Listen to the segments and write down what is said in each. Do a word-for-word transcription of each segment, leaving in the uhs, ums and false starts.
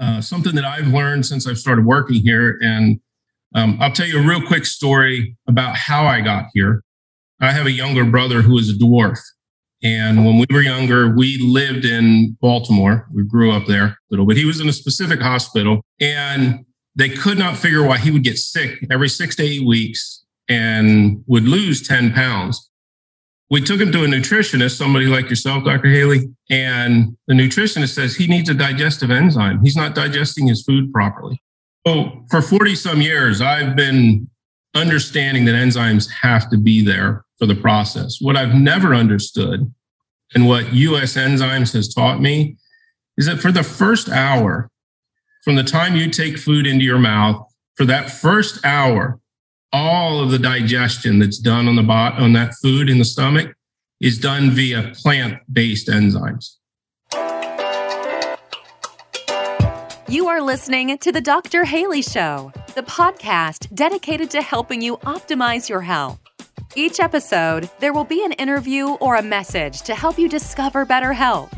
uh, something that I've learned since I've started working here. And um, I'll tell you a real quick story about how I got here. I have a younger brother who is a dwarf. And when we were younger, we lived in Baltimore. We grew up there a little bit. He was in a specific hospital, and they could not figure why he would get sick every six to eight weeks and would lose ten pounds. We took him to a nutritionist, somebody like yourself, Doctor Haley, and the nutritionist says he needs a digestive enzyme. He's not digesting his food properly. So for forty some years, I've been understanding that enzymes have to be there for the process. What I've never understood, and what U S Enzymes has taught me, is that for the first hour, from the time you take food into your mouth, for that first hour, all of the digestion that's done on the bot on that food in the stomach is done via plant-based enzymes. You are listening to The Doctor Haley Show, the podcast dedicated to helping you optimize your health. Each episode, there will be an interview or a message to help you discover better health.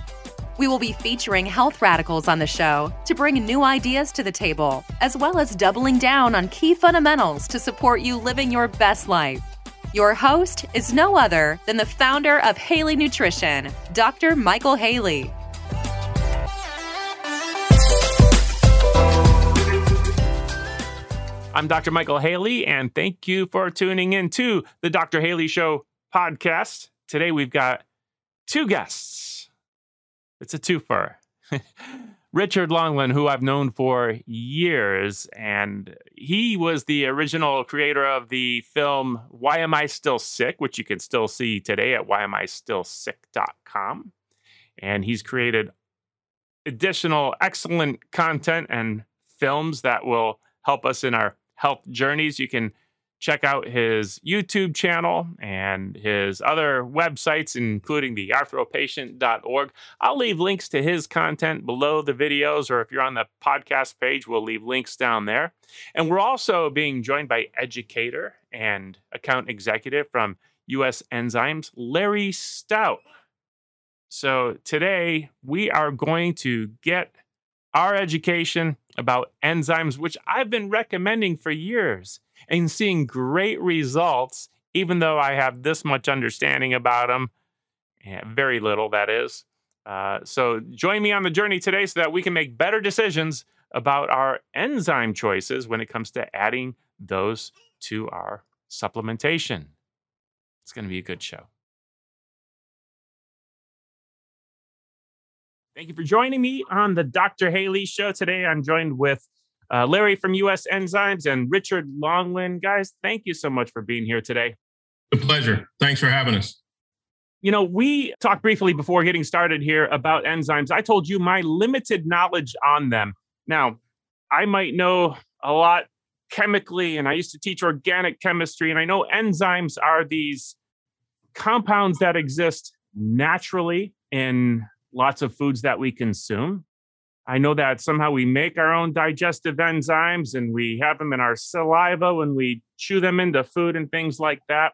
We will be featuring health radicals on the show to bring new ideas to the table, as well as doubling down on key fundamentals to support you living your best life. Your host is no other than the founder of Haley Nutrition, Doctor Michael Haley. I'm Doctor Michael Haley, and thank you for tuning in to the Doctor Haley Show podcast. Today we've got two guests. It's a twofer. Richard Longland, who I've known for years, and he was the original creator of the film Why Am I Still Sick?, which you can still see today at why am I still sick dot com. And he's created additional excellent content and films that will help us in our health journeys. You can check out his YouTube channel and his other websites, including the arthropatient dot org. I'll leave links to his content below the videos, or if you're on the podcast page, we'll leave links down there. And we're also being joined by educator and account executive from U S Enzymes, Larry Stout. So today we are going to get our education about enzymes, which I've been recommending for years, and seeing great results, even though I have this much understanding about them. Yeah, very little, that is. Uh, so join me on the journey today so that we can make better decisions about our enzyme choices when it comes to adding those to our supplementation. It's going to be a good show. Thank you for joining me on the Doctor Haley Show. Today I'm joined with Uh, Larry from U S Enzymes and Richard Longland. Guys, thank you so much for being here today. A pleasure. Thanks for having us. You know, we talked briefly before getting started here about enzymes. I told you my limited knowledge on them. Now, I might know a lot chemically, and I used to teach organic chemistry, and I know enzymes are these compounds that exist naturally in lots of foods that we consume. I know that somehow we make our own digestive enzymes, and we have them in our saliva when we chew them into food and things like that.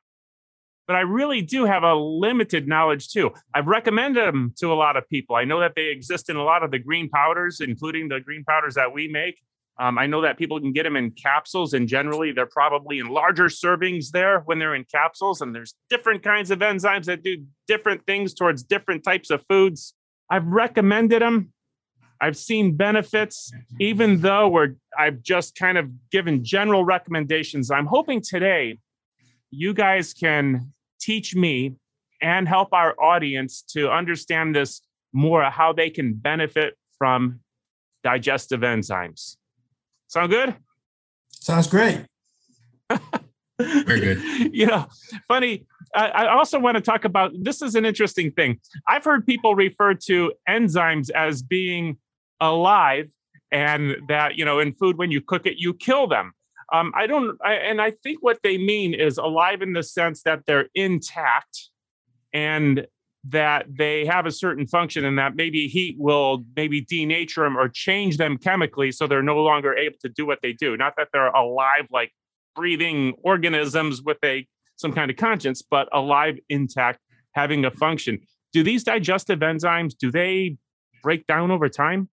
But I really do have a limited knowledge too. I've recommended them to a lot of people. I know that they exist in a lot of the green powders, including the green powders that we make. Um, I know that people can get them in capsules, and generally they're probably in larger servings there when they're in capsules. And there's different kinds of enzymes that do different things towards different types of foods. I've recommended them. I've seen benefits, even though we're, I've just kind of given general recommendations. I'm hoping today you guys can teach me and help our audience to understand this more, how they can benefit from digestive enzymes. Sound good? Sounds great. Very good. You know, funny. I, I also want to talk about, this is an interesting thing. I've heard people refer to enzymes as being alive, and that, you know, in food, when you cook it, you kill them. Um, I don't, I, and I think what they mean is alive in the sense that they're intact and that they have a certain function, and that maybe heat will maybe denature them or change them chemically so they're no longer able to do what they do. Not that they're alive, like breathing organisms with a some kind of conscience, but alive, intact, having a function. Do these digestive enzymes, do they break down over time?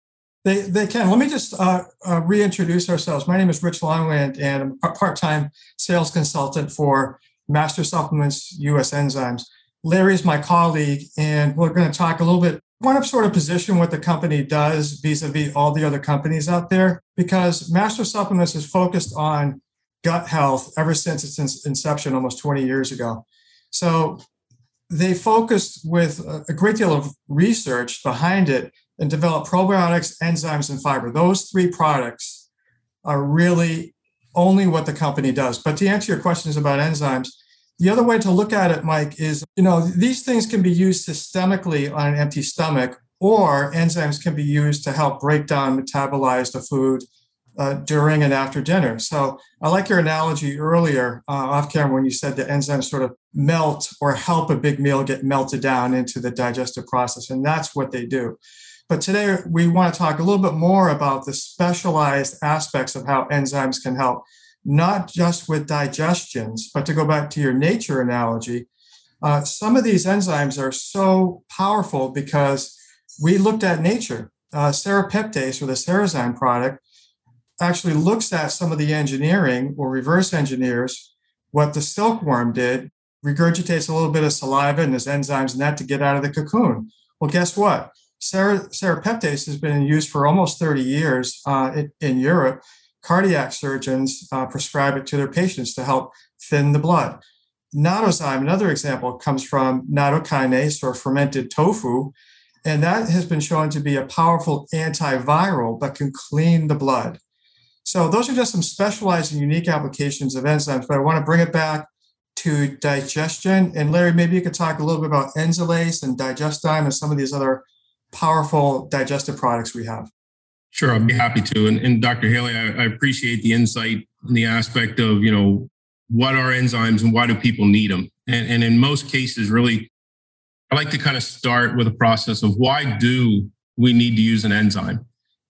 They they can. Let me just uh, uh, reintroduce ourselves. My name is Rich Longland, and I'm a part-time sales consultant for Master Supplements, U S. Enzymes. Larry's my colleague, and we're going to talk a little bit. I want to sort of position what the company does vis-a-vis all the other companies out there, because Master Supplements is focused on gut health ever since its inception almost twenty years ago. So they focused with a great deal of research behind it and develop probiotics, enzymes, and fiber. Those three products are really only what the company does. But to answer your questions about enzymes, the other way to look at it, Mike, is, you know, these things can be used systemically on an empty stomach, or enzymes can be used to help break down, metabolize the food uh, during and after dinner. So I like your analogy earlier uh, off camera when you said the enzymes sort of melt or help a big meal get melted down into the digestive process, and that's what they do. But today we want to talk a little bit more about the specialized aspects of how enzymes can help, not just with digestions, but to go back to your nature analogy, uh, some of these enzymes are so powerful because we looked at nature. Uh, Serrapeptase, or the Serrazyme product, actually looks at some of the engineering, or reverse engineers what the silkworm did, regurgitates a little bit of saliva and his enzymes in that to get out of the cocoon. Well, guess what? Serrapeptase has been in use for almost thirty years uh, in, in Europe. Cardiac surgeons uh, prescribe it to their patients to help thin the blood. Nattozyme, another example, comes from nattokinase, or fermented tofu, and that has been shown to be a powerful antiviral that can clean the blood. So those are just some specialized and unique applications of enzymes, but I want to bring it back to digestion. And Larry, maybe you could talk a little bit about Enzalase and Digestzyme and some of these other powerful digestive products we have. Sure, I'd be happy to. And, and Doctor Haley, I, I appreciate the insight and the aspect of, you know, what are enzymes and why do people need them? And, and in most cases, really, I like to kind of start with a process of why do we need to use an enzyme?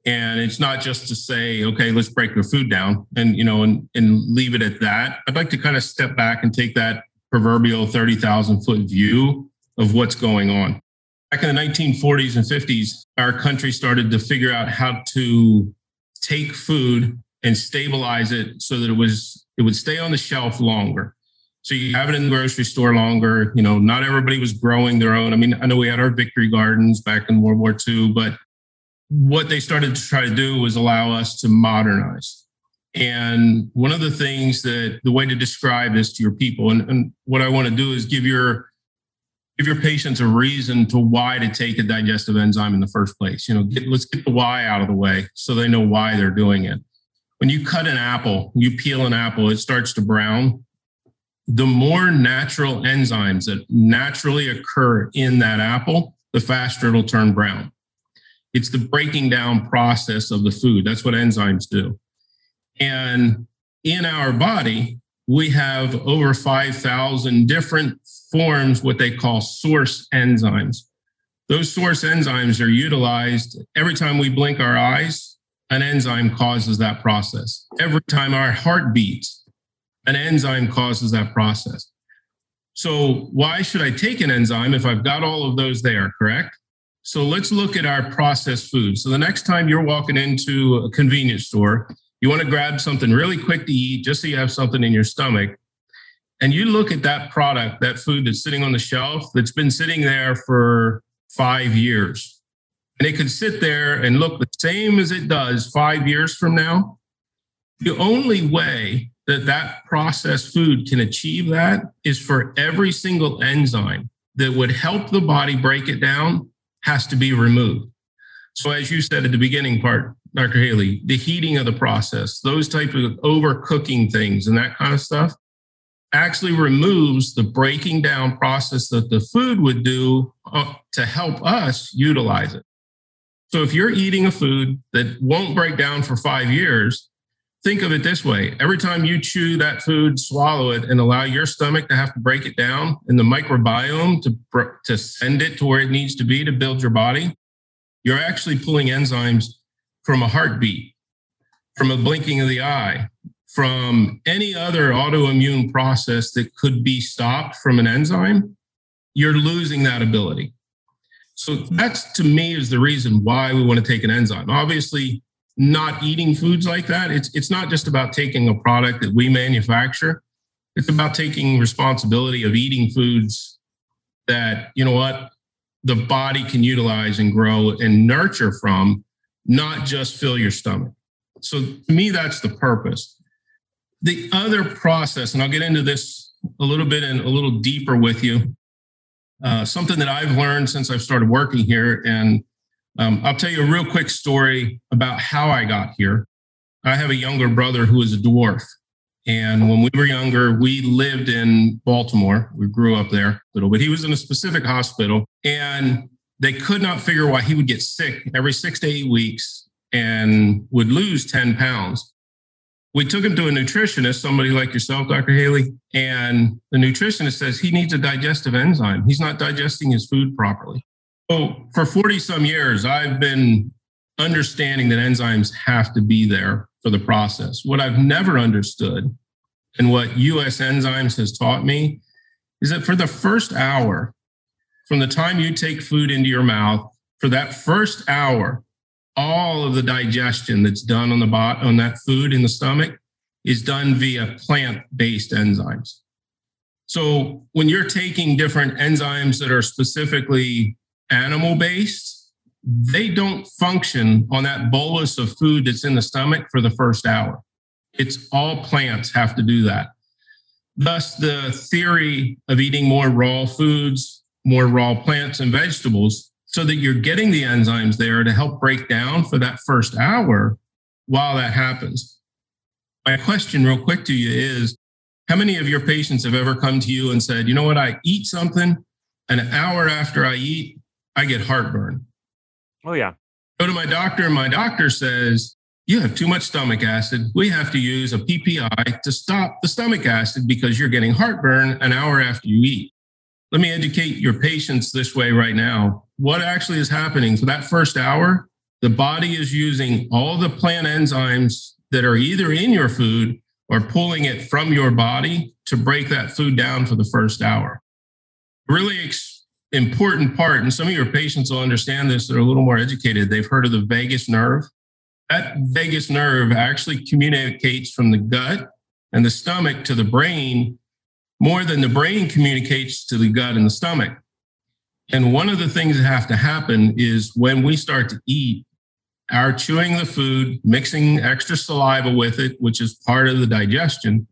And it's not just to say, okay, let's break their food down and, you know, and, and leave it at that. I'd like to kind of step back and take that proverbial thirty thousand foot view of what's going on. Back in the nineteen forties and fifties, our country started to figure out how to take food and stabilize it so that it was it would stay on the shelf longer. So you have it in the grocery store longer. You know, not everybody was growing their own. I mean, I know we had our victory gardens back in World War Two, but what they started to try to do was allow us to modernize. And one of the things that the way to describe this to your people, and, and what I want to do is give your Give your patients a reason to why to take a digestive enzyme in the first place. You know, get, let's get the why out of the way so they know why they're doing it. When you cut an apple, you peel an apple, it starts to brown. The more natural enzymes that naturally occur in that apple, the faster it'll turn brown. It's the breaking down process of the food. That's what enzymes do. And in our body, we have over five thousand different forms, what they call source enzymes. Those source enzymes are utilized every time we blink our eyes, an enzyme causes that process. Every time our heart beats, an enzyme causes that process. So why should I take an enzyme if I've got all of those there, correct? So let's look at our processed food. So the next time you're walking into a convenience store, you want to grab something really quick to eat just so you have something in your stomach. And you look at that product, that food that's sitting on the shelf, that's been sitting there for five years. And it could sit there and look the same as it does five years from now. The only way that that processed food can achieve that is for every single enzyme that would help the body break it down has to be removed. So as you said at the beginning part, Doctor Haley, the heating of the process, those types of overcooking things and that kind of stuff, actually removes the breaking down process that the food would do to help us utilize it. So if you're eating a food that won't break down for five years, think of it this way. Every time you chew that food, swallow it, and allow your stomach to have to break it down and the microbiome to, to send it to where it needs to be to build your body, you're actually pulling enzymes from a heartbeat, from a blinking of the eye, from any other autoimmune process that could be stopped from an enzyme, you're losing that ability. So that's, to me, is the reason why we want to take an enzyme. Obviously, not eating foods like that. It's it's not just about taking a product that we manufacture. It's about taking responsibility of eating foods that, you know what, the body can utilize and grow and nurture from, not just fill your stomach. So to me, that's the purpose. The other process, and I'll get into this a little bit and a little deeper with you, uh, something that I've learned since I've started working here. And um, I'll tell you a real quick story about how I got here. I have a younger brother who is a dwarf. And when we were younger, we lived in Baltimore. We grew up there a little bit. He was in a specific hospital, and they could not figure why he would get sick every six to eight weeks and would lose ten pounds. We took him to a nutritionist, somebody like yourself, Doctor Haley, and the nutritionist says he needs a digestive enzyme. He's not digesting his food properly. So for forty some years, I've been understanding that enzymes have to be there for the process. What I've never understood, and what U S Enzymes has taught me, is that for the first hour, from the time you take food into your mouth, for that first hour, all of the digestion that's done on the bot on that food in the stomach is done via plant-based enzymes. So when you're taking different enzymes that are specifically animal-based, they don't function on that bolus of food that's in the stomach for the first hour. It's all plants have to do that. Thus, the theory of eating more raw foods, more raw plants and vegetables, so that you're getting the enzymes there to help break down for that first hour while that happens. My question real quick to you is, how many of your patients have ever come to you and said, you know what, I eat something, and an hour after I eat, I get heartburn? Oh, yeah. Go to my doctor, and my doctor says, you have too much stomach acid. We have to use a P P I to stop the stomach acid because you're getting heartburn an hour after you eat. Let me educate your patients this way right now. What actually is happening for that first hour, the body is using all the plant enzymes that are either in your food or pulling it from your body to break that food down for the first hour. Really extreme. Important part, and some of your patients will understand this, they're a little more educated. They've heard of the vagus nerve. That vagus nerve actually communicates from the gut and the stomach to the brain more than the brain communicates to the gut and the stomach. And one of the things that have to happen is when we start to eat, our chewing the food, mixing extra saliva with it, which is part of the digestion,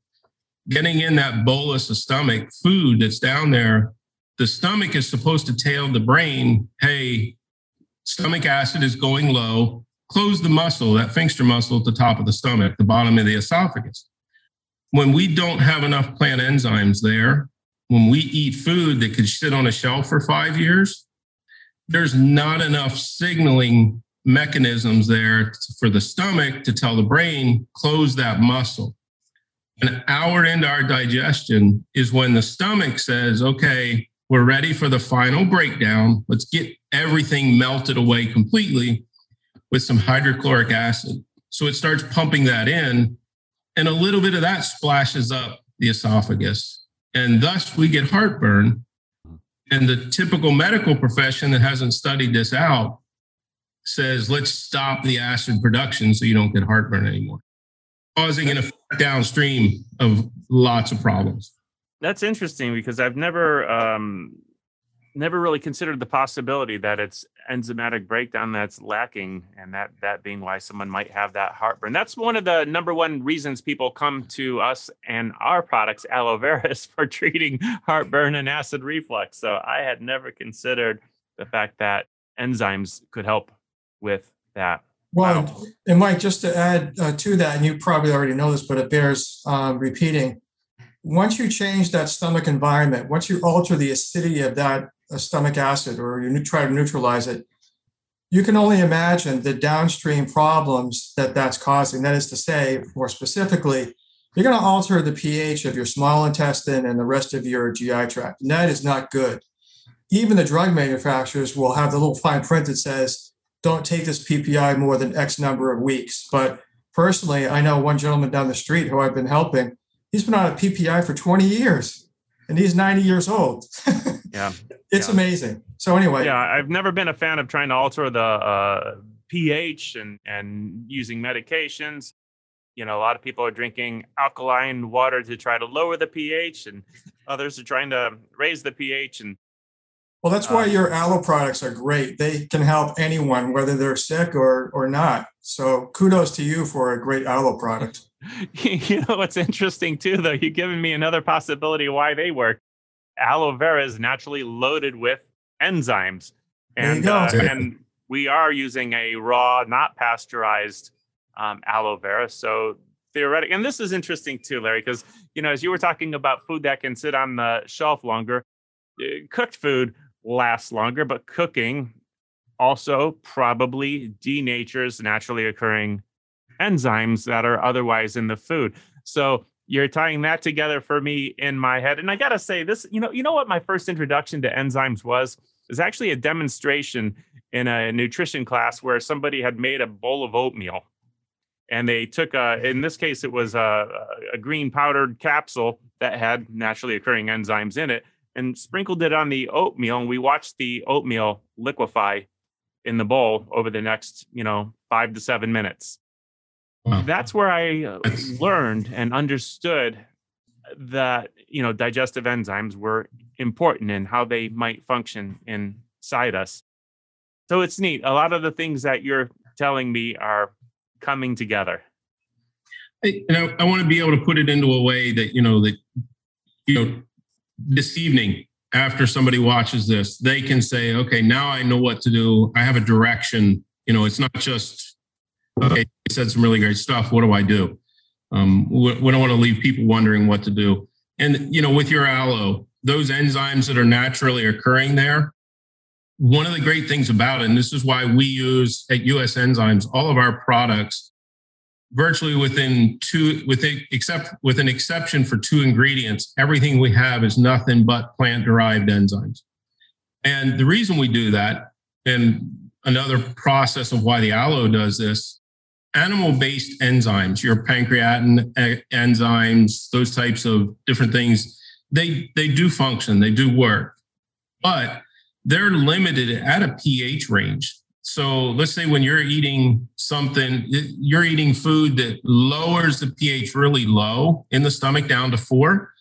getting in that bolus of stomach food that's down there. The stomach is supposed to tell the brain, hey, stomach acid is going low. Close the muscle, that sphincter muscle at the top of the stomach, the bottom of the esophagus. When we don't have enough plant enzymes there, when we eat food that could sit on a shelf for five years, there's not enough signaling mechanisms there for the stomach to tell the brain, close that muscle. An hour into our digestion is when the stomach says, okay, we're ready for the final breakdown. Let's get everything melted away completely with some hydrochloric acid. So it starts pumping that in, and a little bit of that splashes up the esophagus. And thus we get heartburn. And the typical medical profession that hasn't studied this out says, let's stop the acid production so you don't get heartburn anymore, causing an effect downstream of lots of problems. That's interesting, because I've never um, never really considered the possibility that it's enzymatic breakdown that's lacking, and that that being why someone might have that heartburn. That's one of the number one reasons people come to us and our products, aloe vera, is for treating heartburn and acid reflux. So I had never considered the fact that enzymes could help with that. Well, wow. And Mike, just to add uh, to that, and you probably already know this, but it bears um, repeating. Once you change that stomach environment, once you alter the acidity of that uh, stomach acid, or you try to neutralize it, you can only imagine the downstream problems that that's causing. That is to say, more specifically, you're going to alter the pH of your small intestine and the rest of your G I tract. And that is not good. Even the drug manufacturers will have the little fine print that says, don't take this P P I more than X number of weeks. But personally, I know one gentleman down the street who I've been helping, he's been on a P P I for twenty years, and he's ninety years old. Yeah, It's yeah. amazing. So anyway. Yeah, I've never been a fan of trying to alter the uh, pH and, and using medications. You know, a lot of people are drinking alkaline water to try to lower the pH, and others are trying to raise the pH. And well, that's why uh, your aloe products are great. They can help anyone, whether they're sick or or not. So kudos to you for a great aloe product. You know, what's interesting too, though, you're giving me another possibility why they work. Aloe vera is naturally loaded with enzymes. And, uh, and we are using a raw, not pasteurized um, aloe vera. So theoretically, and this is interesting too, Larry, because, you know, as you were talking about food that can sit on the shelf longer, uh, cooked food lasts longer, but cooking also probably denatures naturally occurring enzymes that are otherwise in the food. So you're tying that together for me in my head. And I got to say this, you know, you know what my first introduction to enzymes was? Is actually a demonstration in a nutrition class where somebody had made a bowl of oatmeal. And they took, a, in this case, it was a, a green powdered capsule that had naturally occurring enzymes in it and sprinkled it on the oatmeal. And we watched the oatmeal liquefy in the bowl over the next, you know, five to seven minutes. Wow. That's where I learned and understood that, you know, digestive enzymes were important in how they might function inside us. So it's neat. A lot of the things that you're telling me are coming together. I, and I, I want to be able to put it into a way that, you know, that, you know, this evening after somebody watches this, they can say, okay, now I know what to do. I have a direction. You know, it's not just, okay, you said some really great stuff. What do I do? Um, we, we don't want to leave people wondering what to do. And, you know, with your aloe, those enzymes that are naturally occurring there, one of the great things about it, and this is why we use at U S Enzymes, all of our products virtually within two, with except with an exception for two ingredients, everything we have is nothing but plant-derived enzymes. And the reason we do that, and another process of why the aloe does this, animal-based enzymes, your pancreatin enzymes, those types of different things, they, they do function, they do work, but they're limited at a pH range. So let's say when you're eating something, you're eating food that lowers the pH really low in the stomach down to four,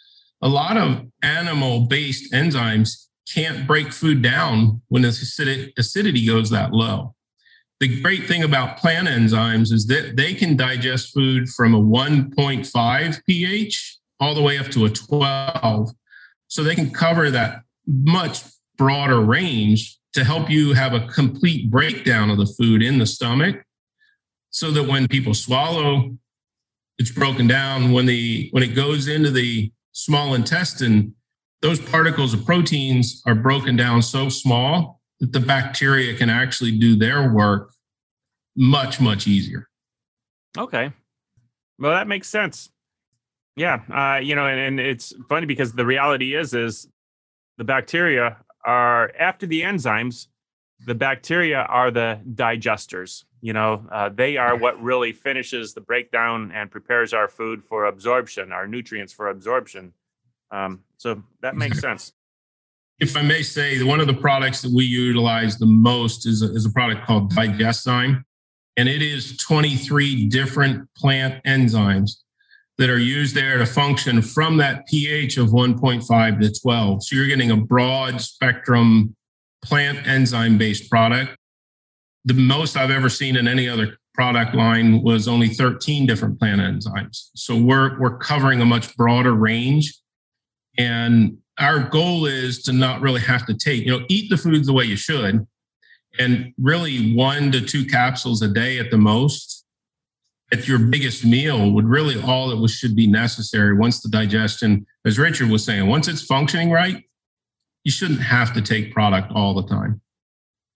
a lot of animal-based enzymes can't break food down when the acidity goes that low. The great thing about plant enzymes is that they can digest food from a one point five pH all the way up to a twelve. So they can cover that much broader range to help you have a complete breakdown of the food in the stomach so that when people swallow, it's broken down. When the when it goes into the small intestine, those particles of proteins are broken down so small that the bacteria can actually do their work much, much easier. Okay. Well, that makes sense. Yeah. Uh, you know, and, and it's funny because the reality is, is the bacteria are, after the enzymes, the bacteria are the digesters. You know, uh, they are what really finishes the breakdown and prepares our food for absorption, our nutrients for absorption. Um, so that makes sense. If I may say, one of the products that we utilize the most is a, is a product called Digestzyme, and it is twenty-three different plant enzymes that are used there to function from that pH of one point five to twelve. So you're getting a broad spectrum plant enzyme-based product. The most I've ever seen in any other product line was only thirteen different plant enzymes. So we're we're covering a much broader range. And our goal is to not really have to take, you know, eat the foods the way you should, and really one to two capsules a day at the most, at your biggest meal, would really all that was, should be necessary. Once the digestion, as Richard was saying, once it's functioning right, you shouldn't have to take product all the time.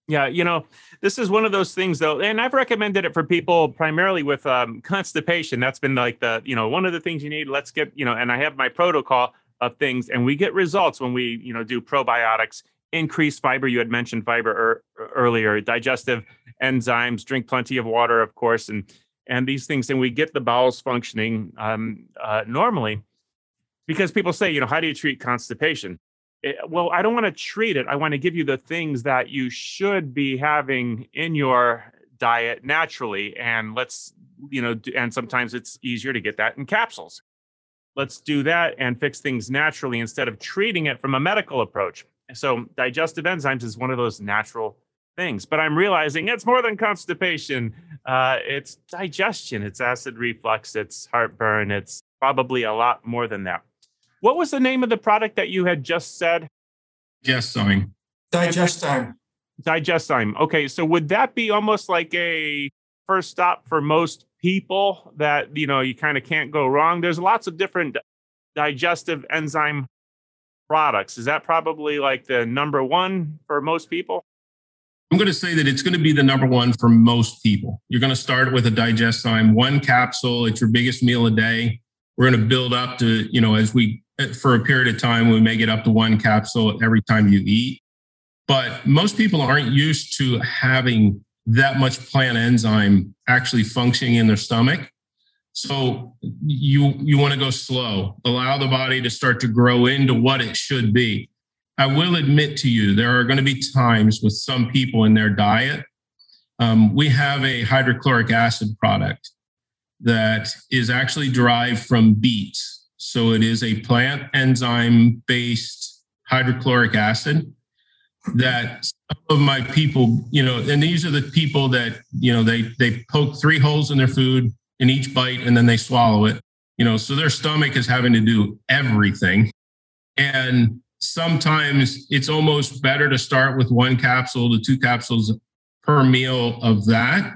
Yeah, you know, this is one of those things, though, and I've recommended it for people primarily with um, constipation. That's been like the, you know, one of the things you need, let's get, you know, and I have my protocol of things, and we get results when we, you know, do probiotics, increase fiber. You had mentioned fiber er, earlier, digestive enzymes, drink plenty of water, of course, and and these things, and we get the bowels functioning um, uh, normally. Because people say, you know, how do you treat constipation? it, well, I don't want to treat it. I want to give you the things that you should be having in your diet naturally. And let's, you know, and sometimes it's easier to get that in capsules. Let's do that and fix things naturally instead of treating it from a medical approach. So digestive enzymes is one of those natural things, but I'm realizing it's more than constipation. Uh, it's digestion, it's acid reflux, it's heartburn. It's probably a lot more than that. What was the name of the product that you had just said? Digestzyme. Digestzyme. Digestzyme. Okay. So would that be almost like a first stop for most people that, you know, you kind of can't go wrong? There's lots of different digestive enzyme products. Is that probably like the number one for most people? I'm going to say that it's going to be the number one for most people. You're going to start with a Digestzyme, one capsule. It's your biggest meal a day. We're going to build up to, you know, as we, for a period of time, we may get up to one capsule every time you eat. But most people aren't used to having that much plant enzyme actually functioning in their stomach. So you you want to go slow, allow the body to start to grow into what it should be. I will admit to you, there are going to be times with some people in their diet. Um, we have a hydrochloric acid product that is actually derived from beets. So it is a plant enzyme-based hydrochloric acid that some of my people, you know, and these are the people that, you know, they they poke three holes in their food in each bite and then they swallow it, you know, so their stomach is having to do everything. And sometimes it's almost better to start with one capsule to two capsules per meal of that,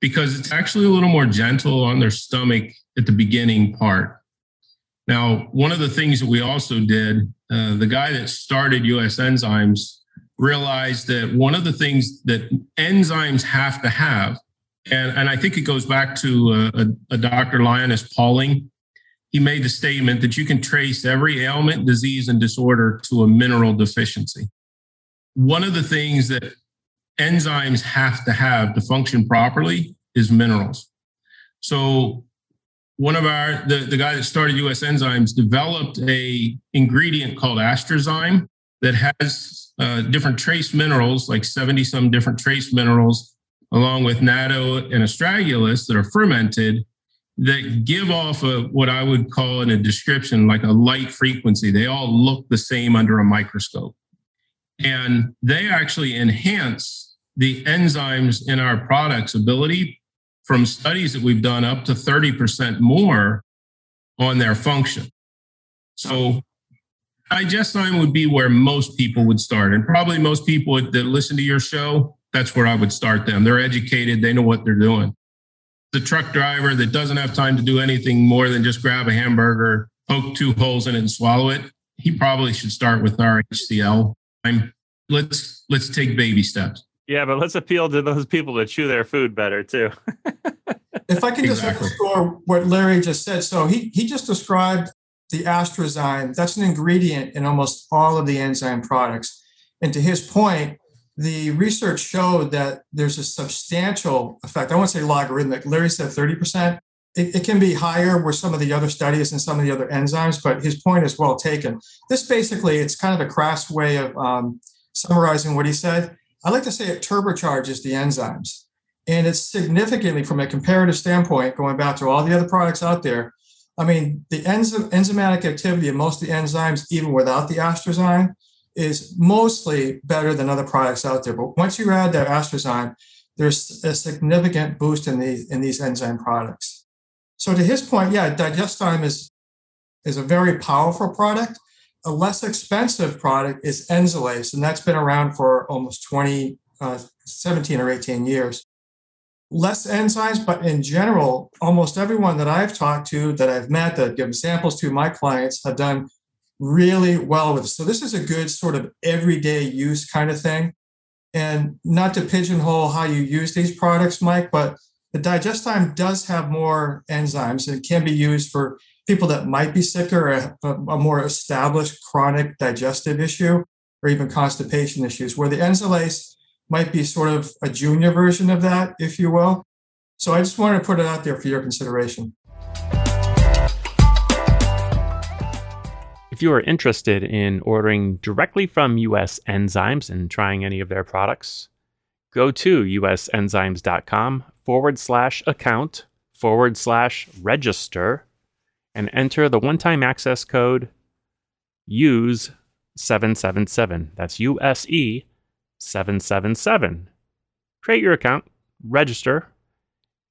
because it's actually a little more gentle on their stomach at the beginning part. Now, one of the things that we also did, uh, the guy that started U S Enzymes realized that one of the things that enzymes have to have, and, and I think it goes back to a, a, a Doctor Lioness Pauling. He made the statement that you can trace every ailment, disease, and disorder to a mineral deficiency. One of the things that enzymes have to have to function properly is minerals. So one of our, the, the guy that started U S Enzymes developed a ingredient called AstraZyme that has uh, different trace minerals, like seventy some different trace minerals, along with natto and astragalus that are fermented, that give off a, what I would call in a description, like a light frequency. They all look the same under a microscope. And they actually enhance the enzymes in our products' ability, from studies that we've done, up to thirty percent more on their function. So Digestzyme would be where most people would start. And probably most people that listen to your show, that's where I would start them. They're educated. They know what they're doing. The truck driver that doesn't have time to do anything more than just grab a hamburger, poke two holes in it and swallow it, he probably should start with our H C L. I'm, let's let's take baby steps. Yeah, but let's appeal to those people to chew their food better too. If I can just exactly. underscore what Larry just said. So he he just described the AstraZyme. That's an ingredient in almost all of the enzyme products. And to his point, the research showed that there's a substantial effect. I won't say logarithmic. Larry said thirty percent. It, it can be higher with some of the other studies and some of the other enzymes, but his point is well taken. This basically, it's kind of a crass way of um, summarizing what he said. I like to say it turbocharges the enzymes. And it's significantly, from a comparative standpoint, going back to all the other products out there, I mean, the enzy- enzymatic activity of most of the enzymes, even without the AstraZyme, is mostly better than other products out there. But once you add that AstraZyme, there's a significant boost in these, in these enzyme products. So to his point, yeah, Digestzyme is, is a very powerful product. A less expensive product is Enzalase, and that's been around for almost twenty, uh, seventeen or eighteen years. Less enzymes, but in general, almost everyone that I've talked to, that I've met, that I've given samples to, my clients have done really well with. So this is a good sort of everyday use kind of thing. And not to pigeonhole how you use these products, Mike, but the Digestzyme does have more enzymes. It can be used for people that might be sicker, or a, a more established chronic digestive issue, or even constipation issues, where the Enzalase might be sort of a junior version of that, if you will. So I just wanted to put it out there for your consideration. If you are interested in ordering directly from U S Enzymes and trying any of their products, go to usenzymes.com forward slash account forward slash register and enter the one-time access code U S E seven seven seven. That's U S E seven seven seven. Create your account, register,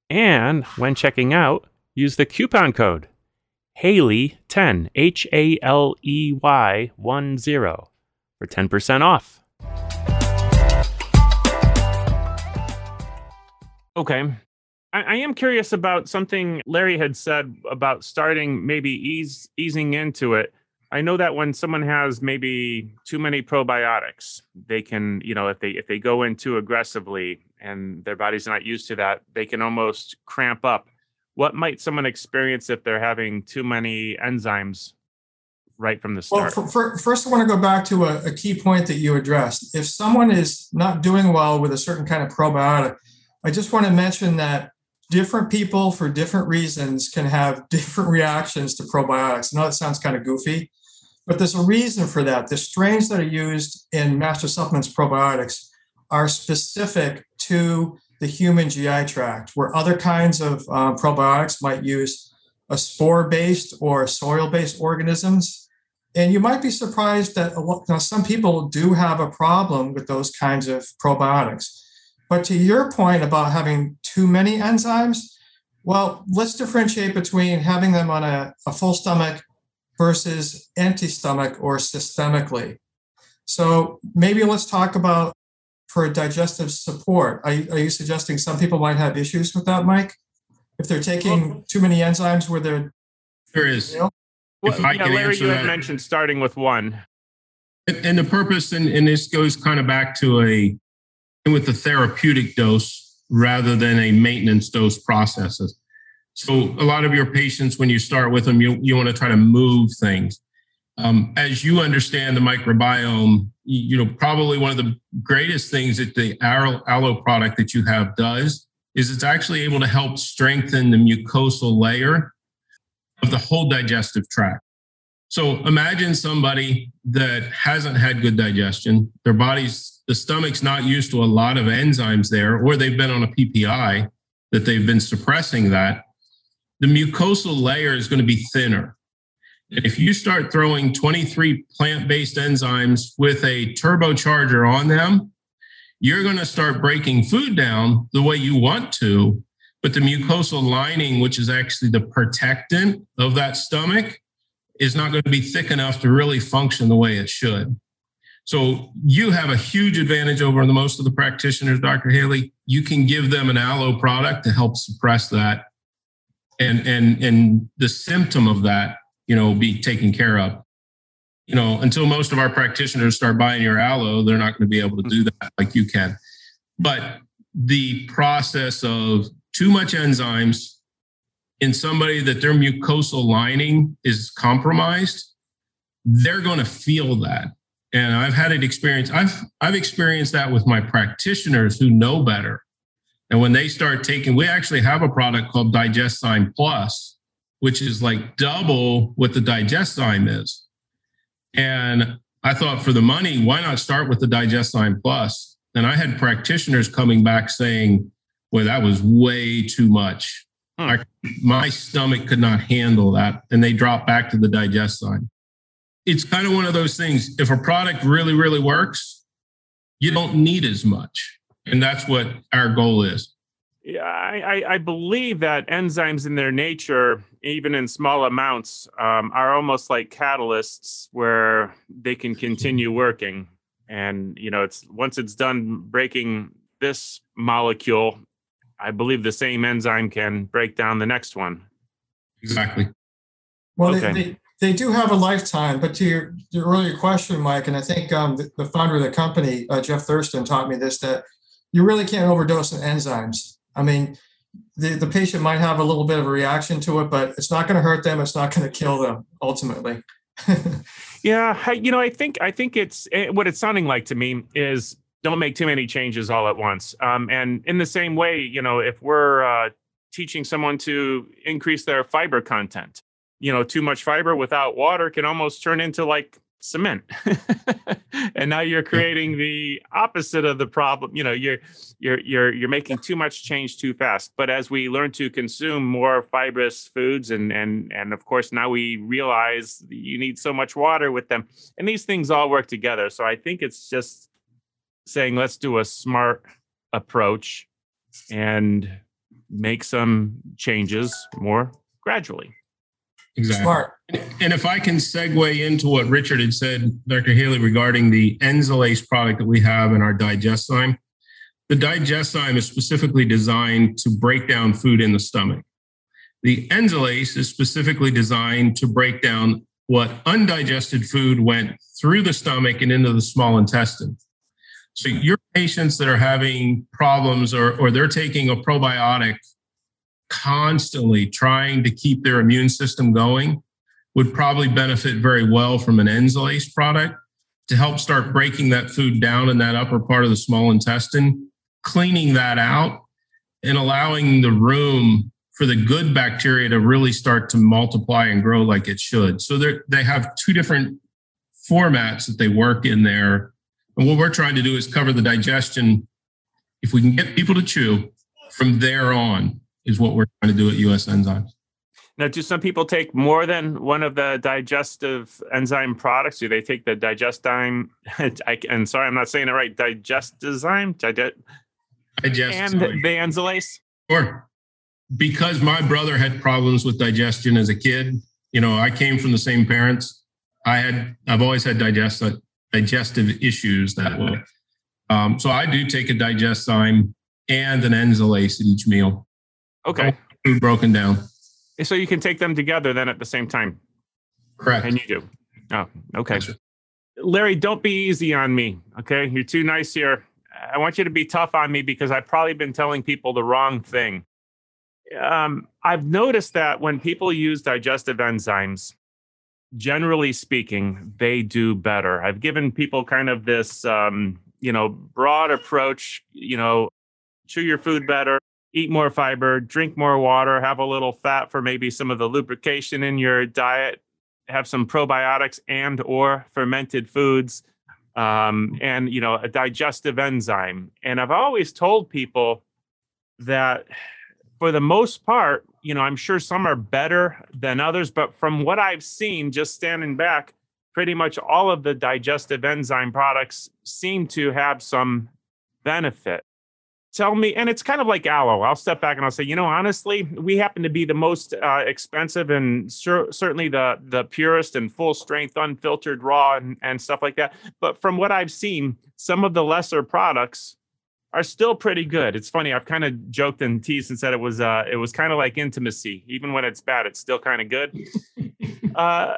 and when checking out, use the coupon code Haley ten, H A L E Y one zero, for ten percent off. Okay. I, I am curious about something Larry had said about starting, maybe ease, easing into it. I know that when someone has maybe too many probiotics, they can, you know, if they if they go in too aggressively and their body's not used to that, they can almost cramp up. What might someone experience if they're having too many enzymes right from the start? Well, for, for, first, I want to go back to a, a key point that you addressed. If someone is not doing well with a certain kind of probiotic, I just want to mention that different people for different reasons can have different reactions to probiotics. I know that sounds kind of goofy, but there's a reason for that. The strains that are used in Master Supplements probiotics are specific to the human G I tract, where other kinds of uh, probiotics might use a spore-based or soil-based organisms. And you might be surprised that a lot, now some people do have a problem with those kinds of probiotics. But to your point about having too many enzymes, well, let's differentiate between having them on a, a full stomach versus empty stomach or systemically. So maybe let's talk about for digestive support. Are, are you suggesting some people might have issues with that, Mike? If they're taking too many enzymes where they're... There is. You know? Well, yeah, Larry, you had mentioned starting with one. And, and the purpose, and, and this goes kind of back to a, with the therapeutic dose rather than a maintenance dose processes. So a lot of your patients, when you start with them, you, you want to try to move things. Um, as you understand the microbiome, you know, probably one of the greatest things that the aloe product that you have does is it's actually able to help strengthen the mucosal layer of the whole digestive tract. So imagine somebody that hasn't had good digestion, their body's, the stomach's not used to a lot of enzymes there, or they've been on a P P I that they've been suppressing that. The mucosal layer is going to be thinner. And if you start throwing twenty-three plant-based enzymes with a turbocharger on them, you're going to start breaking food down the way you want to, but the mucosal lining, which is actually the protectant of that stomach, is not going to be thick enough to really function the way it should. So you have a huge advantage over the most of the practitioners, Doctor Haley. You can give them an aloe product to help suppress that, and and and the symptom of that, you know, be taken care of. You know, until most of our practitioners start buying your aloe, they're not going to be able to do that like you can. But the process of too much enzymes in somebody that their mucosal lining is compromised, they're going to feel that. And I've had an experience, I've I've experienced that with my practitioners who know better. And when they start taking, we actually have a product called Digestzyme Plus, which is like double what the Digestzyme is. And I thought, for the money, why not start with the Digestzyme Plus? And I had practitioners coming back saying, well, that was way too much. Hmm. I, my stomach could not handle that. And they dropped back to the Digestzyme. It's kind of one of those things. If a product really, really works, you don't need as much. And that's what our goal is. Yeah, I, I believe that enzymes in their nature, even in small amounts, um, are almost like catalysts where they can continue working. And, you know, it's once it's done breaking this molecule, I believe the same enzyme can break down the next one. Exactly. Well, okay. they, they, they do have a lifetime. But to your, your earlier question, Mike, and I think um, the, the founder of the company, uh, Jeff Thurston, taught me this, that you really can't overdose on enzymes. I mean, the, the patient might have a little bit of a reaction to it, but it's not going to hurt them. It's not going to kill them, ultimately. Yeah, I, you know, I think I think it's it, what it's sounding like to me is don't make too many changes all at once. Um, and in the same way, you know, if we're uh, teaching someone to increase their fiber content, you know, too much fiber without water can almost turn into like cement. And now you're creating the opposite of the problem. You know, you're, you're, you're, you're making too much change too fast. But as we learn to consume more fibrous foods, and, and, and of course, now we realize you need so much water with them, and these things all work together. So I think it's just saying, let's do a smart approach and make some changes more gradually. Exactly. Smart. And if I can segue into what Richard had said, Doctor Haley, regarding the Enzalase product that we have in our Digestzyme, the Digestzyme is specifically designed to break down food in the stomach. The Enzalase is specifically designed to break down what undigested food went through the stomach and into the small intestine. So your patients that are having problems, or, or they're taking a probiotic constantly trying to keep their immune system going, would probably benefit very well from an Enzalase product to help start breaking that food down in that upper part of the small intestine, cleaning that out and allowing the room for the good bacteria to really start to multiply and grow like it should. So they have two different formats that they work in there. And what we're trying to do is cover the digestion. If we can get people to chew from there on, is what we're trying to do at U S Enzymes. Now, do some people take more than one of the digestive enzyme products? Do they take the Digestzyme? I, and sorry, I'm not saying it right. Digestzyme? Digest, digest, and sorry. The Enzalase? Sure. Because my brother had problems with digestion as a kid. You know, I came from the same parents. I had, I've always had digest, digestive issues that way. Um, so I do take a Digestzyme and an Enzalase at each meal. Okay. Food broken down. So you can take them together then at the same time. Correct. And you do. Oh, okay. Gotcha. Larry, don't be easy on me. Okay. You're too nice here. I want you to be tough on me because I've probably been telling people the wrong thing. Um, I've noticed that when people use digestive enzymes, generally speaking, they do better. I've given people kind of this, um, you know, broad approach, you know, chew your food better, eat more fiber, drink more water, have a little fat for maybe some of the lubrication in your diet, have some probiotics and or fermented foods, um, and, you know, a digestive enzyme. And I've always told people that for the most part, you know, I'm sure some are better than others, but from what I've seen, just standing back, pretty much all of the digestive enzyme products seem to have some benefit. Tell me, and it's kind of like aloe. I'll step back and I'll say, you know, honestly, we happen to be the most uh, expensive and cer- certainly the the purest and full strength, unfiltered, raw, and, and stuff like that. But from what I've seen, some of the lesser products are still pretty good. It's funny. I've kind of joked and teased and said it was uh, it was kind of like intimacy. Even when it's bad, it's still kind of good. Uh,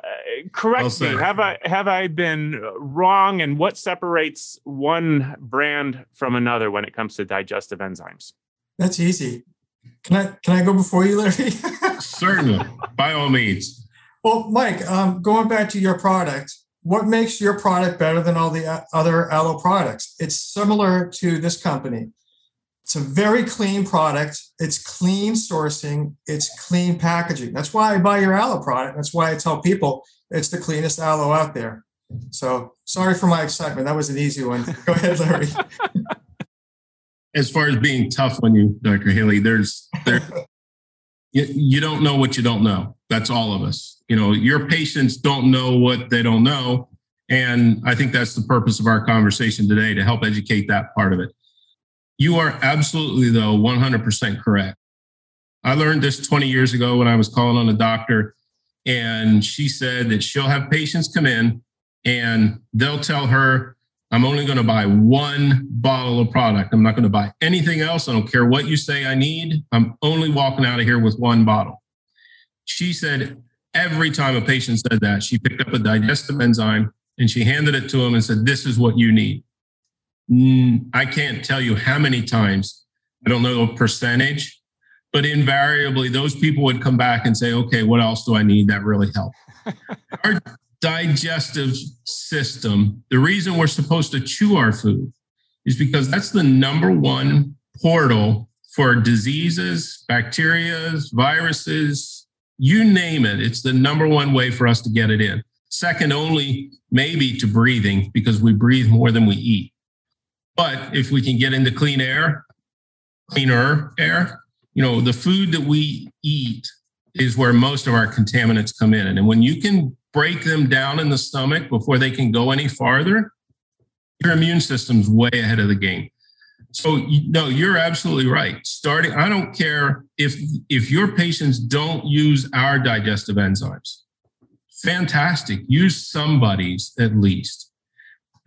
correct me. Have I have I been wrong? And what separates one brand from another when it comes to digestive enzymes? That's easy. Can I can I go before you, Larry? Certainly, by all means. Well, Mike, um, going back to your product, what makes your product better than all the other aloe products? It's similar to this company. It's a very clean product. It's clean sourcing. It's clean packaging. That's why I buy your aloe product. That's why I tell people it's the cleanest aloe out there. So sorry for my excitement. That was an easy one. Go ahead, Larry. As far as being tough on you, Doctor Haley, there's there, you, you don't know what you don't know. That's all of us. You know, your patients don't know what they don't know. And I think that's the purpose of our conversation today, to help educate that part of it. You are absolutely, though, one hundred percent correct. I learned this twenty years ago when I was calling on a doctor, and she said that she'll have patients come in and they'll tell her, I'm only going to buy one bottle of product. I'm not going to buy anything else. I don't care what you say I need. I'm only walking out of here with one bottle. She said every time a patient said that, she picked up a digestive enzyme and she handed it to him and said, this is what you need. I can't tell you how many times, I don't know the percentage, but invariably those people would come back and say, okay, what else do I need? That really helped. Our digestive system, the reason we're supposed to chew our food is because that's the number one portal for diseases, bacteria, viruses, you name it. It's the number one way for us to get it in. Second only maybe to breathing, because we breathe more than we eat. But if we can get into clean air, cleaner air, you know, the food that we eat is where most of our contaminants come in. And when you can break them down in the stomach before they can go any farther, your immune system's way ahead of the game. So, you no, know, you're absolutely right. Starting, I don't care if, if your patients don't use our digestive enzymes. Fantastic. Use somebody's at least.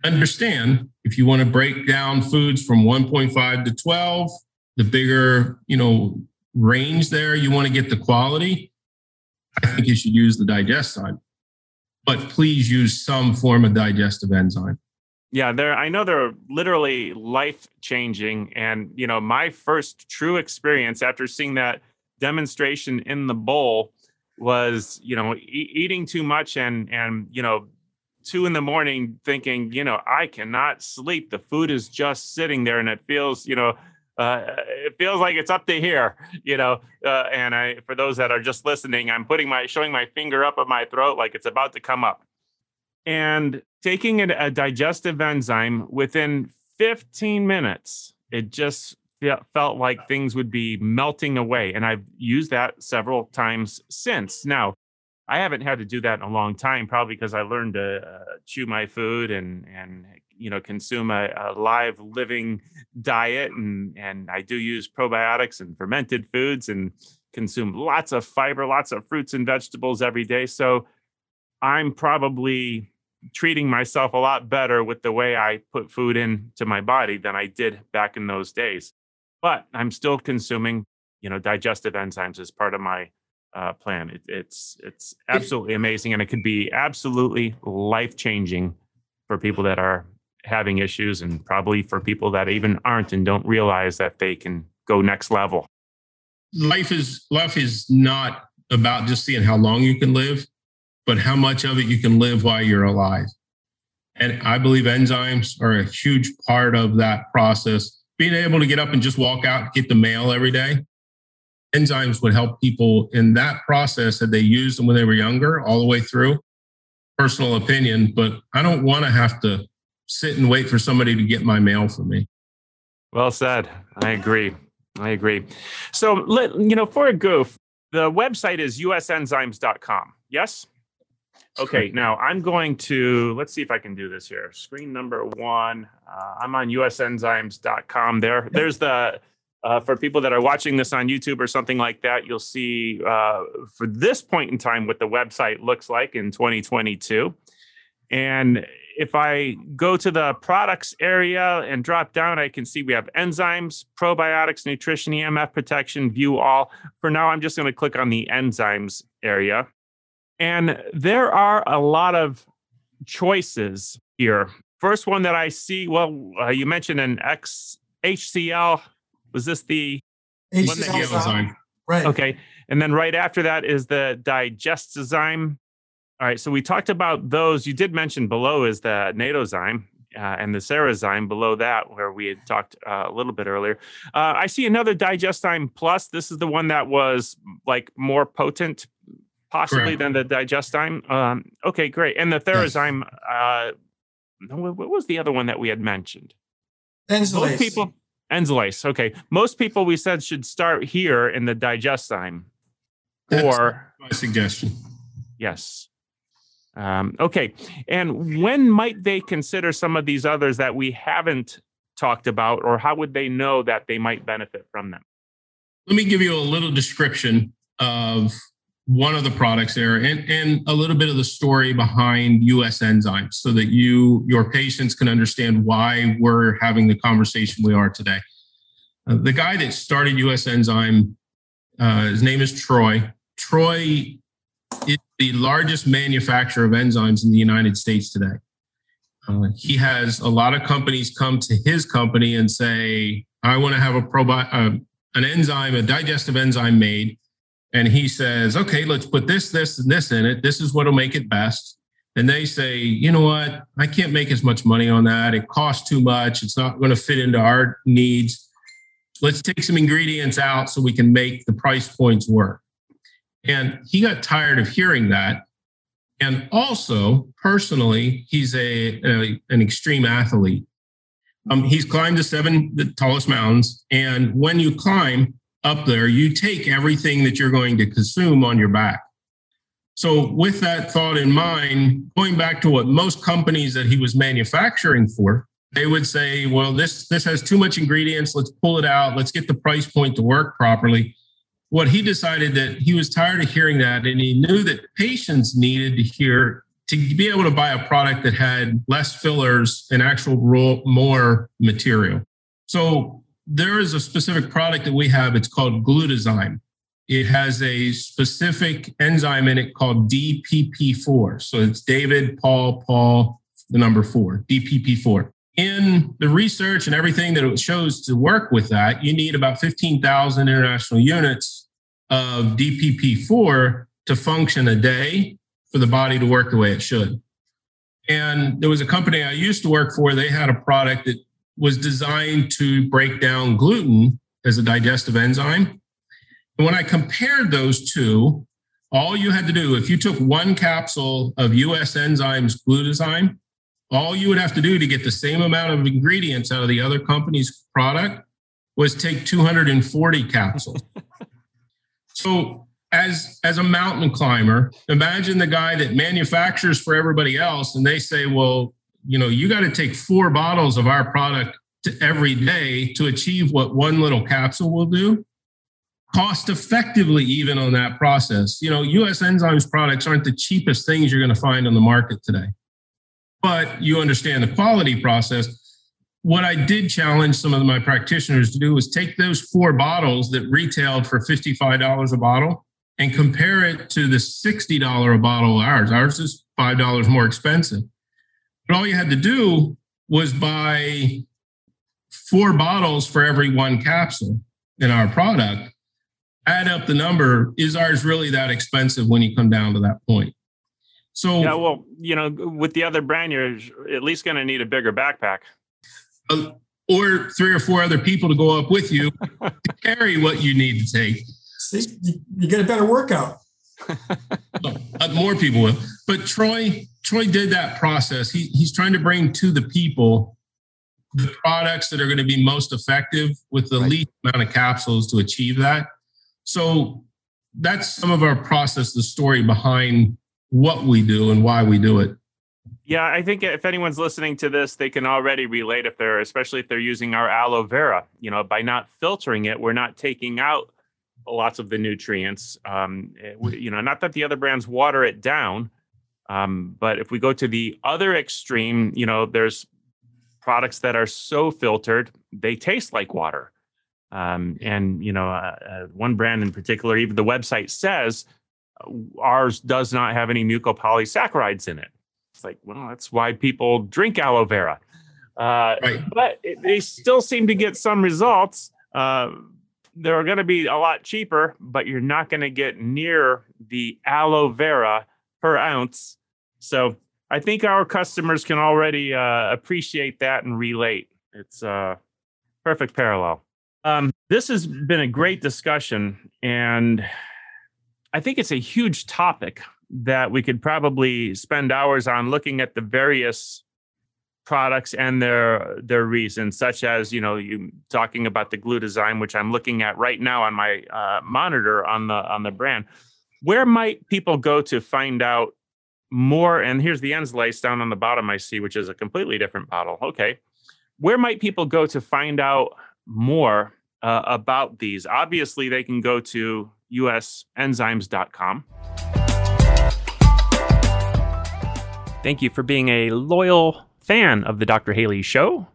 Understand, if you want to break down foods from one point five to twelve, the bigger, you know, range there, you want to get the quality, I think you should use the Digestzyme. But please use some form of digestive enzyme. Yeah, they're, I know they're literally life-changing. And, you know, my first true experience after seeing that demonstration in the bowl was, you know, e- eating too much and, and, you know, two in the morning thinking, you know, I cannot sleep. The food is just sitting there and it feels, you know, uh, it feels like it's up to here, you know, uh, and I, for those that are just listening, I'm putting my, showing my finger up at my throat, like it's about to come up. And taking a, a digestive enzyme within fifteen minutes, it just felt like things would be melting away. And I've used that several times since. Now, I haven't had to do that in a long time, probably because I learned to uh, chew my food and, and you know, consume a, a live living diet. And, and I do use probiotics and fermented foods and consume lots of fiber, lots of fruits and vegetables every day. So I'm probably treating myself a lot better with the way I put food into my body than I did back in those days. But I'm still consuming, you know, digestive enzymes as part of my uh, plan. It, it's it's absolutely amazing, and it could be absolutely life-changing for people that are having issues, and probably for people that even aren't and don't realize that they can go next level. Life is life is not about just seeing how long you can live, but how much of it you can live while you're alive. And I believe enzymes are a huge part of that process. Being able to get up and just walk out and get the mail every day, enzymes would help people in that process had they used them when they were younger, all the way through. Personal opinion, but I don't want to have to sit and wait for somebody to get my mail for me. Well said. I agree. I agree. So, let, you know, for a goof, the website is u s enzymes dot com. Yes? Okay, now I'm going to, let's see if I can do this here. Screen number one, uh, I'm on u s enzymes dot com there. There's the, uh, for people that are watching this on YouTube or something like that, you'll see uh, for this point in time what the website looks like in twenty twenty-two. And if I go to the products area and drop down, I can see we have enzymes, probiotics, nutrition, E M F protection, view all. For now, I'm just going to click on the enzymes area. And there are a lot of choices here. First one that I see, well, uh, you mentioned an X, H C L. Was this the H C L one that H C L, right? Okay. And then right after that is the Digestzyme. All right. So we talked about those. You did mention below is the Nattozyme uh, and the Serrazyme below that, where we had talked uh, a little bit earlier. Uh, I see another Digestzyme Plus. This is the one that was like more potent. Possibly than the Digestzyme. Um, okay, great. And the Serrazyme, yes. uh, what was the other one that we had mentioned? Enzalase. Most people, Enzalase, okay. Most people we said should start here in the Digestzyme. That's or, my suggestion. Yes. Um, okay. And when might they consider some of these others that we haven't talked about, or how would they know that they might benefit from them? Let me give you a little description of one of the products there, and, and a little bit of the story behind U S Enzymes, so that you, your patients can understand why we're having the conversation we are today. Uh, the guy that started U S Enzyme, uh, his name is Troy. Troy is the largest manufacturer of enzymes in the United States today. Uh, he has a lot of companies come to his company and say, I want to have a probi- uh, an enzyme, a digestive enzyme made. And he says, okay, let's put this, this, and this in it. This is what'll make it best. And they say, you know what? I can't make as much money on that. It costs too much. It's not going to fit into our needs. Let's take some ingredients out so we can make the price points work. And he got tired of hearing that. And also, personally, he's a, a an extreme athlete. Um, he's climbed the seven the tallest mountains. And when you climb up there, you take everything that you're going to consume on your back. So with that thought in mind, going back to what most companies that he was manufacturing for, they would say, well, this, this has too much ingredients. Let's pull it out. Let's get the price point to work properly. What he decided that he was tired of hearing that, and he knew that patients needed to hear to be able to buy a product that had less fillers and actual raw, more material. So there is a specific product that we have. It's called Glutazyme. It has a specific enzyme in it called D P P four. So it's David, Paul, Paul, the number four, D P P four. In the research and everything that it shows to work with that, you need about fifteen thousand international units of D P P four to function a day for the body to work the way it should. And there was a company I used to work for. They had a product that was designed to break down gluten as a digestive enzyme. And when I compared those two, all you had to do, if you took one capsule of U S Enzymes Glutazyme, all you would have to do to get the same amount of ingredients out of the other company's product was take two hundred forty capsules. So as, as a mountain climber, imagine the guy that manufactures for everybody else, and they say, well, you know, you got to take four bottles of our product to every day to achieve what one little capsule will do. Cost effectively even on that process. You know, U S Enzymes products aren't the cheapest things you're going to find on the market today. But you understand the quality process. What I did challenge some of my practitioners to do was take those four bottles that retailed for fifty-five dollars a bottle and compare it to the sixty dollars a bottle of ours. Ours is five dollars more expensive. But all you had to do was buy four bottles for every one capsule in our product. Add up the number. Is ours really that expensive when you come down to that point? So, yeah, well, you know, with the other brand, you're at least going to need a bigger backpack. Uh, or three or four other people to go up with you to carry what you need to take. See, you get a better workout. So, uh, more people will. But Troy, Troy did that process. He, he's trying to bring to the people the products that are going to be most effective with the right. least amount of capsules to achieve that. So that's some of our process, the story behind what we do and why we do it. Yeah, I think if anyone's listening to this, they can already relate if they're, especially if they're using our aloe vera, you know, by not filtering it, we're not taking out lots of the nutrients. Um, it, you know, not that the other brands water it down, um, but if we go to the other extreme, you know, there's products that are so filtered, they taste like water. Um, and, you know, uh, uh, one brand in particular, even the website says, ours does not have any mucopolysaccharides in it. It's like, well, that's why people drink aloe vera. Uh, right. But it, they still seem to get some results. Uh, they're going to be a lot cheaper, but you're not going to get near the aloe vera per ounce. So I think our customers can already uh, appreciate that and relate. It's a perfect parallel. Um, this has been a great discussion, and I think it's a huge topic that we could probably spend hours on, looking at the various products and their their reasons, such as, you know, you talking about the Glutazyme, which I'm looking at right now on my uh, monitor on the on the brand. Where might people go to find out more? And here's the Enzalase down on the bottom I see, which is a completely different bottle. Okay. Where might people go to find out more uh, about these? Obviously, they can go to U S enzymes dot com. Thank you for being a loyal fan of the Doctor Haley Show.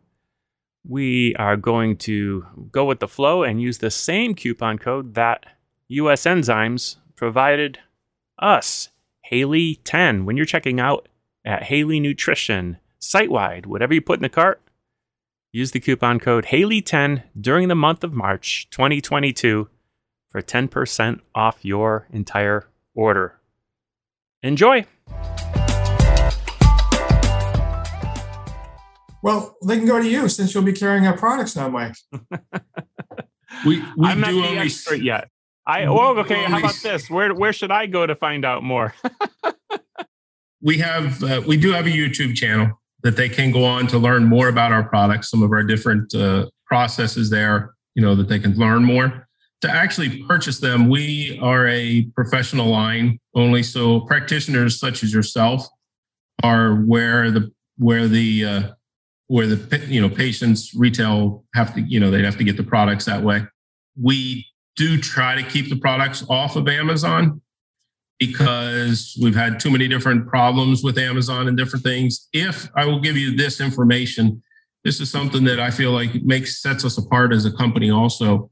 We are going to go with the flow and use the same coupon code that U S Enzymes provided us, Haley ten, when you're checking out at Haley Nutrition, site-wide. Whatever you put in the cart, use the coupon code Haley ten during the month of March twenty twenty-two for ten percent off your entire order. Enjoy. Well, they can go to you since you'll be carrying our products now, Mike. we we I'm do not the only expert yet. I well, okay. How about this? Where where should I go to find out more? We have uh, we do have a YouTube channel that they can go on to learn more about our products, some of our different uh, processes there. You know, that they can learn more. To actually purchase them, we are a professional line only, so practitioners such as yourself are where the where the uh, where the you know patients retail have to you know they'd have to get the products that way. We do try to keep the products off of Amazon because we've had too many different problems with Amazon and different things. If I will give you this information, this is something that I feel like makes sets us apart as a company also.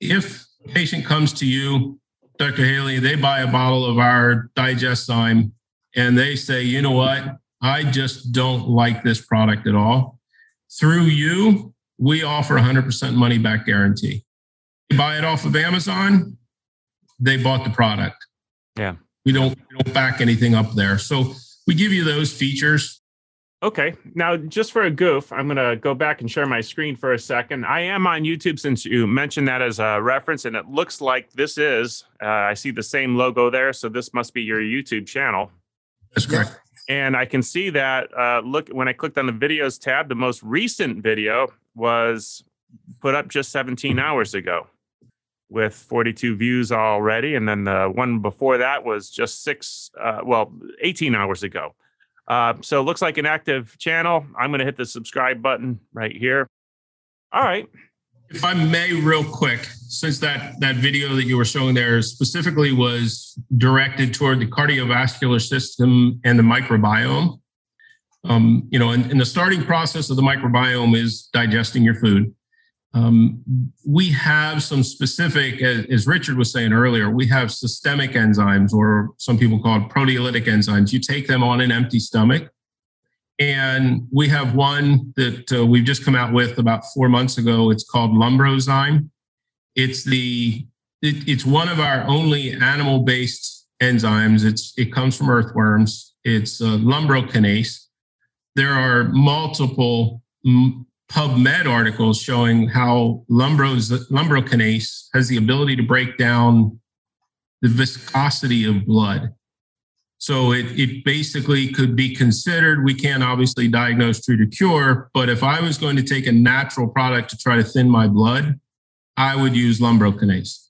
If a patient comes to you, Doctor Haley, they buy a bottle of our Digestzyme and they say, you know what, I just don't like this product at all. Through you, we offer one hundred percent money back guarantee. They buy it off of Amazon, they bought the product. Yeah. We don't, we don't back anything up there. So we give you those features. Okay. Now, just for a goof, I'm going to go back and share my screen for a second. I am on YouTube since you mentioned that as a reference, and it looks like this is, uh, I see the same logo there. So this must be your YouTube channel. That's correct. And I can see that, uh, look, when I clicked on the videos tab, the most recent video was put up just seventeen hours ago with forty-two views already. And then the one before that was just six, uh, well, eighteen hours ago. Uh, so it looks like an active channel. I'm going to hit the subscribe button right here. All right. If I may, real quick, since that, that video that you were showing there specifically was directed toward the cardiovascular system and the microbiome, um, you know, and, and the starting process of the microbiome is digesting your food. Um, we have some specific, as, as Richard was saying earlier, we have systemic enzymes, or some people call it proteolytic enzymes. You take them on an empty stomach. And we have one that uh, we've just come out with about four months ago. It's called Lumbrozyme. It's the it, it's one of our only animal-based enzymes. It's it comes from earthworms. It's uh, Lumbrokinase. There are multiple m- PubMed articles showing how Lumbro's, Lumbrokinase has the ability to break down the viscosity of blood. So it, it basically could be considered, we can't obviously diagnose, treat, or cure, but if I was going to take a natural product to try to thin my blood, I would use Lumbrokinase.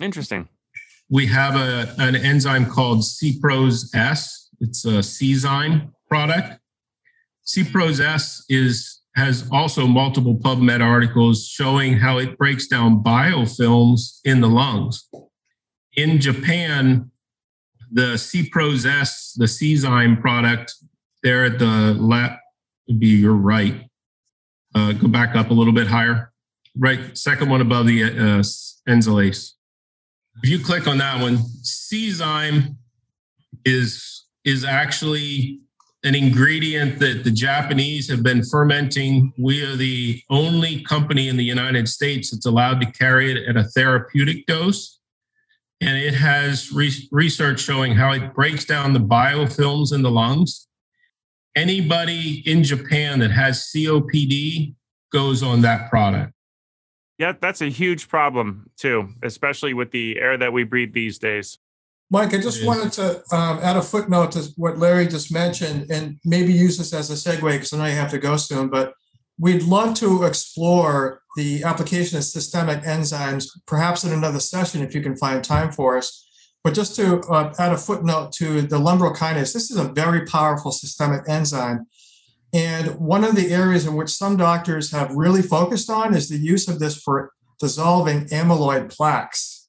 Interesting. We have a, an enzyme called Cprose S. It's a C-Zyme product. Cprose S is... has also multiple PubMed articles showing how it breaks down biofilms in the lungs. In Japan, the Cprose S, the C-Zyme product, there at the left, would be your right. Uh, go back up a little bit higher. Right, second one above the uh, Enzalase. If you click on that one, C-Zyme is, is actually... an ingredient that the Japanese have been fermenting. We are the only company in the United States that's allowed to carry it at a therapeutic dose. And it has re- research showing how it breaks down the biofilms in the lungs. Anybody in Japan that has C O P D goes on that product. Yeah, that's a huge problem too, especially with the air that we breathe these days. Mike, I just wanted to um, add a footnote to what Larry just mentioned and maybe use this as a segue because I know you have to go soon, but we'd love to explore the application of systemic enzymes, perhaps in another session if you can find time for us. But just to uh, add a footnote to the lumbrokinase, this is a very powerful systemic enzyme. And one of the areas in which some doctors have really focused on is the use of this for dissolving amyloid plaques.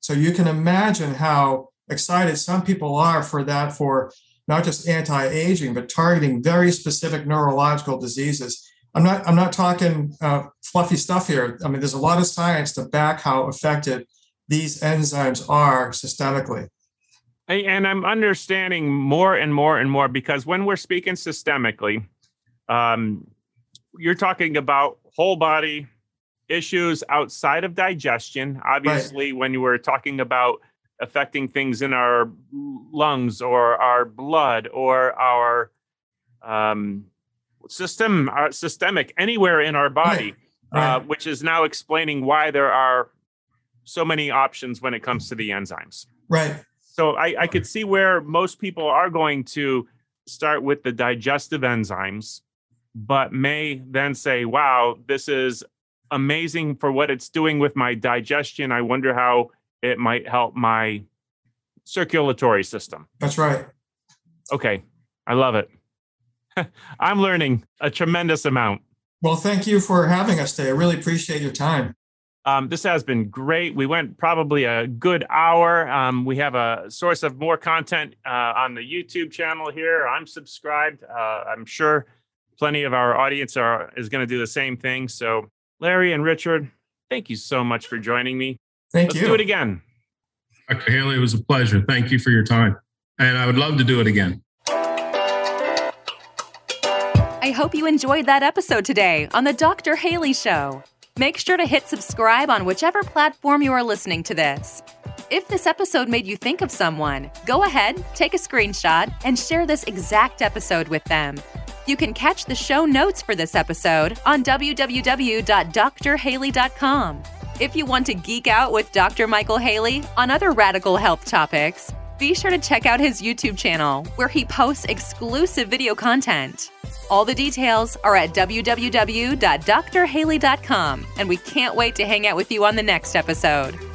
So you can imagine how excited some people are for that, for not just anti-aging, but targeting very specific neurological diseases. I'm not I'm not talking uh, fluffy stuff here. I mean, there's a lot of science to back how effective these enzymes are systemically. And I'm understanding more and more and more because when we're speaking systemically, um, you're talking about whole body issues outside of digestion. Obviously, right. When you were talking about affecting things in our lungs or our blood or our um, system, our systemic, anywhere in our body, right. Right. Uh, which is now explaining why there are so many options when it comes to the enzymes. Right. So I, I could see where most people are going to start with the digestive enzymes, but may then say, wow, this is amazing for what it's doing with my digestion. I wonder how it might help my circulatory system. That's right. Okay. I love it. I'm learning a tremendous amount. Well, thank you for having us today. I really appreciate your time. Um, this has been great. We went probably a good hour. Um, we have a source of more content uh, on the YouTube channel here. I'm subscribed. Uh, I'm sure plenty of our audience are is going to do the same thing. So Larry and Richard, thank you so much for joining me. Thank Let's you. Let's do it again. Doctor Haley, it was a pleasure. Thank you for your time. And I would love to do it again. I hope you enjoyed that episode today on The Doctor Haley Show. Make sure to hit subscribe on whichever platform you are listening to this. If this episode made you think of someone, go ahead, take a screenshot, and share this exact episode with them. You can catch the show notes for this episode on w w w dot d r haley dot com. If you want to geek out with Doctor Michael Haley on other radical health topics, be sure to check out his YouTube channel, where he posts exclusive video content. All the details are at w w w dot d r haley dot com, and we can't wait to hang out with you on the next episode.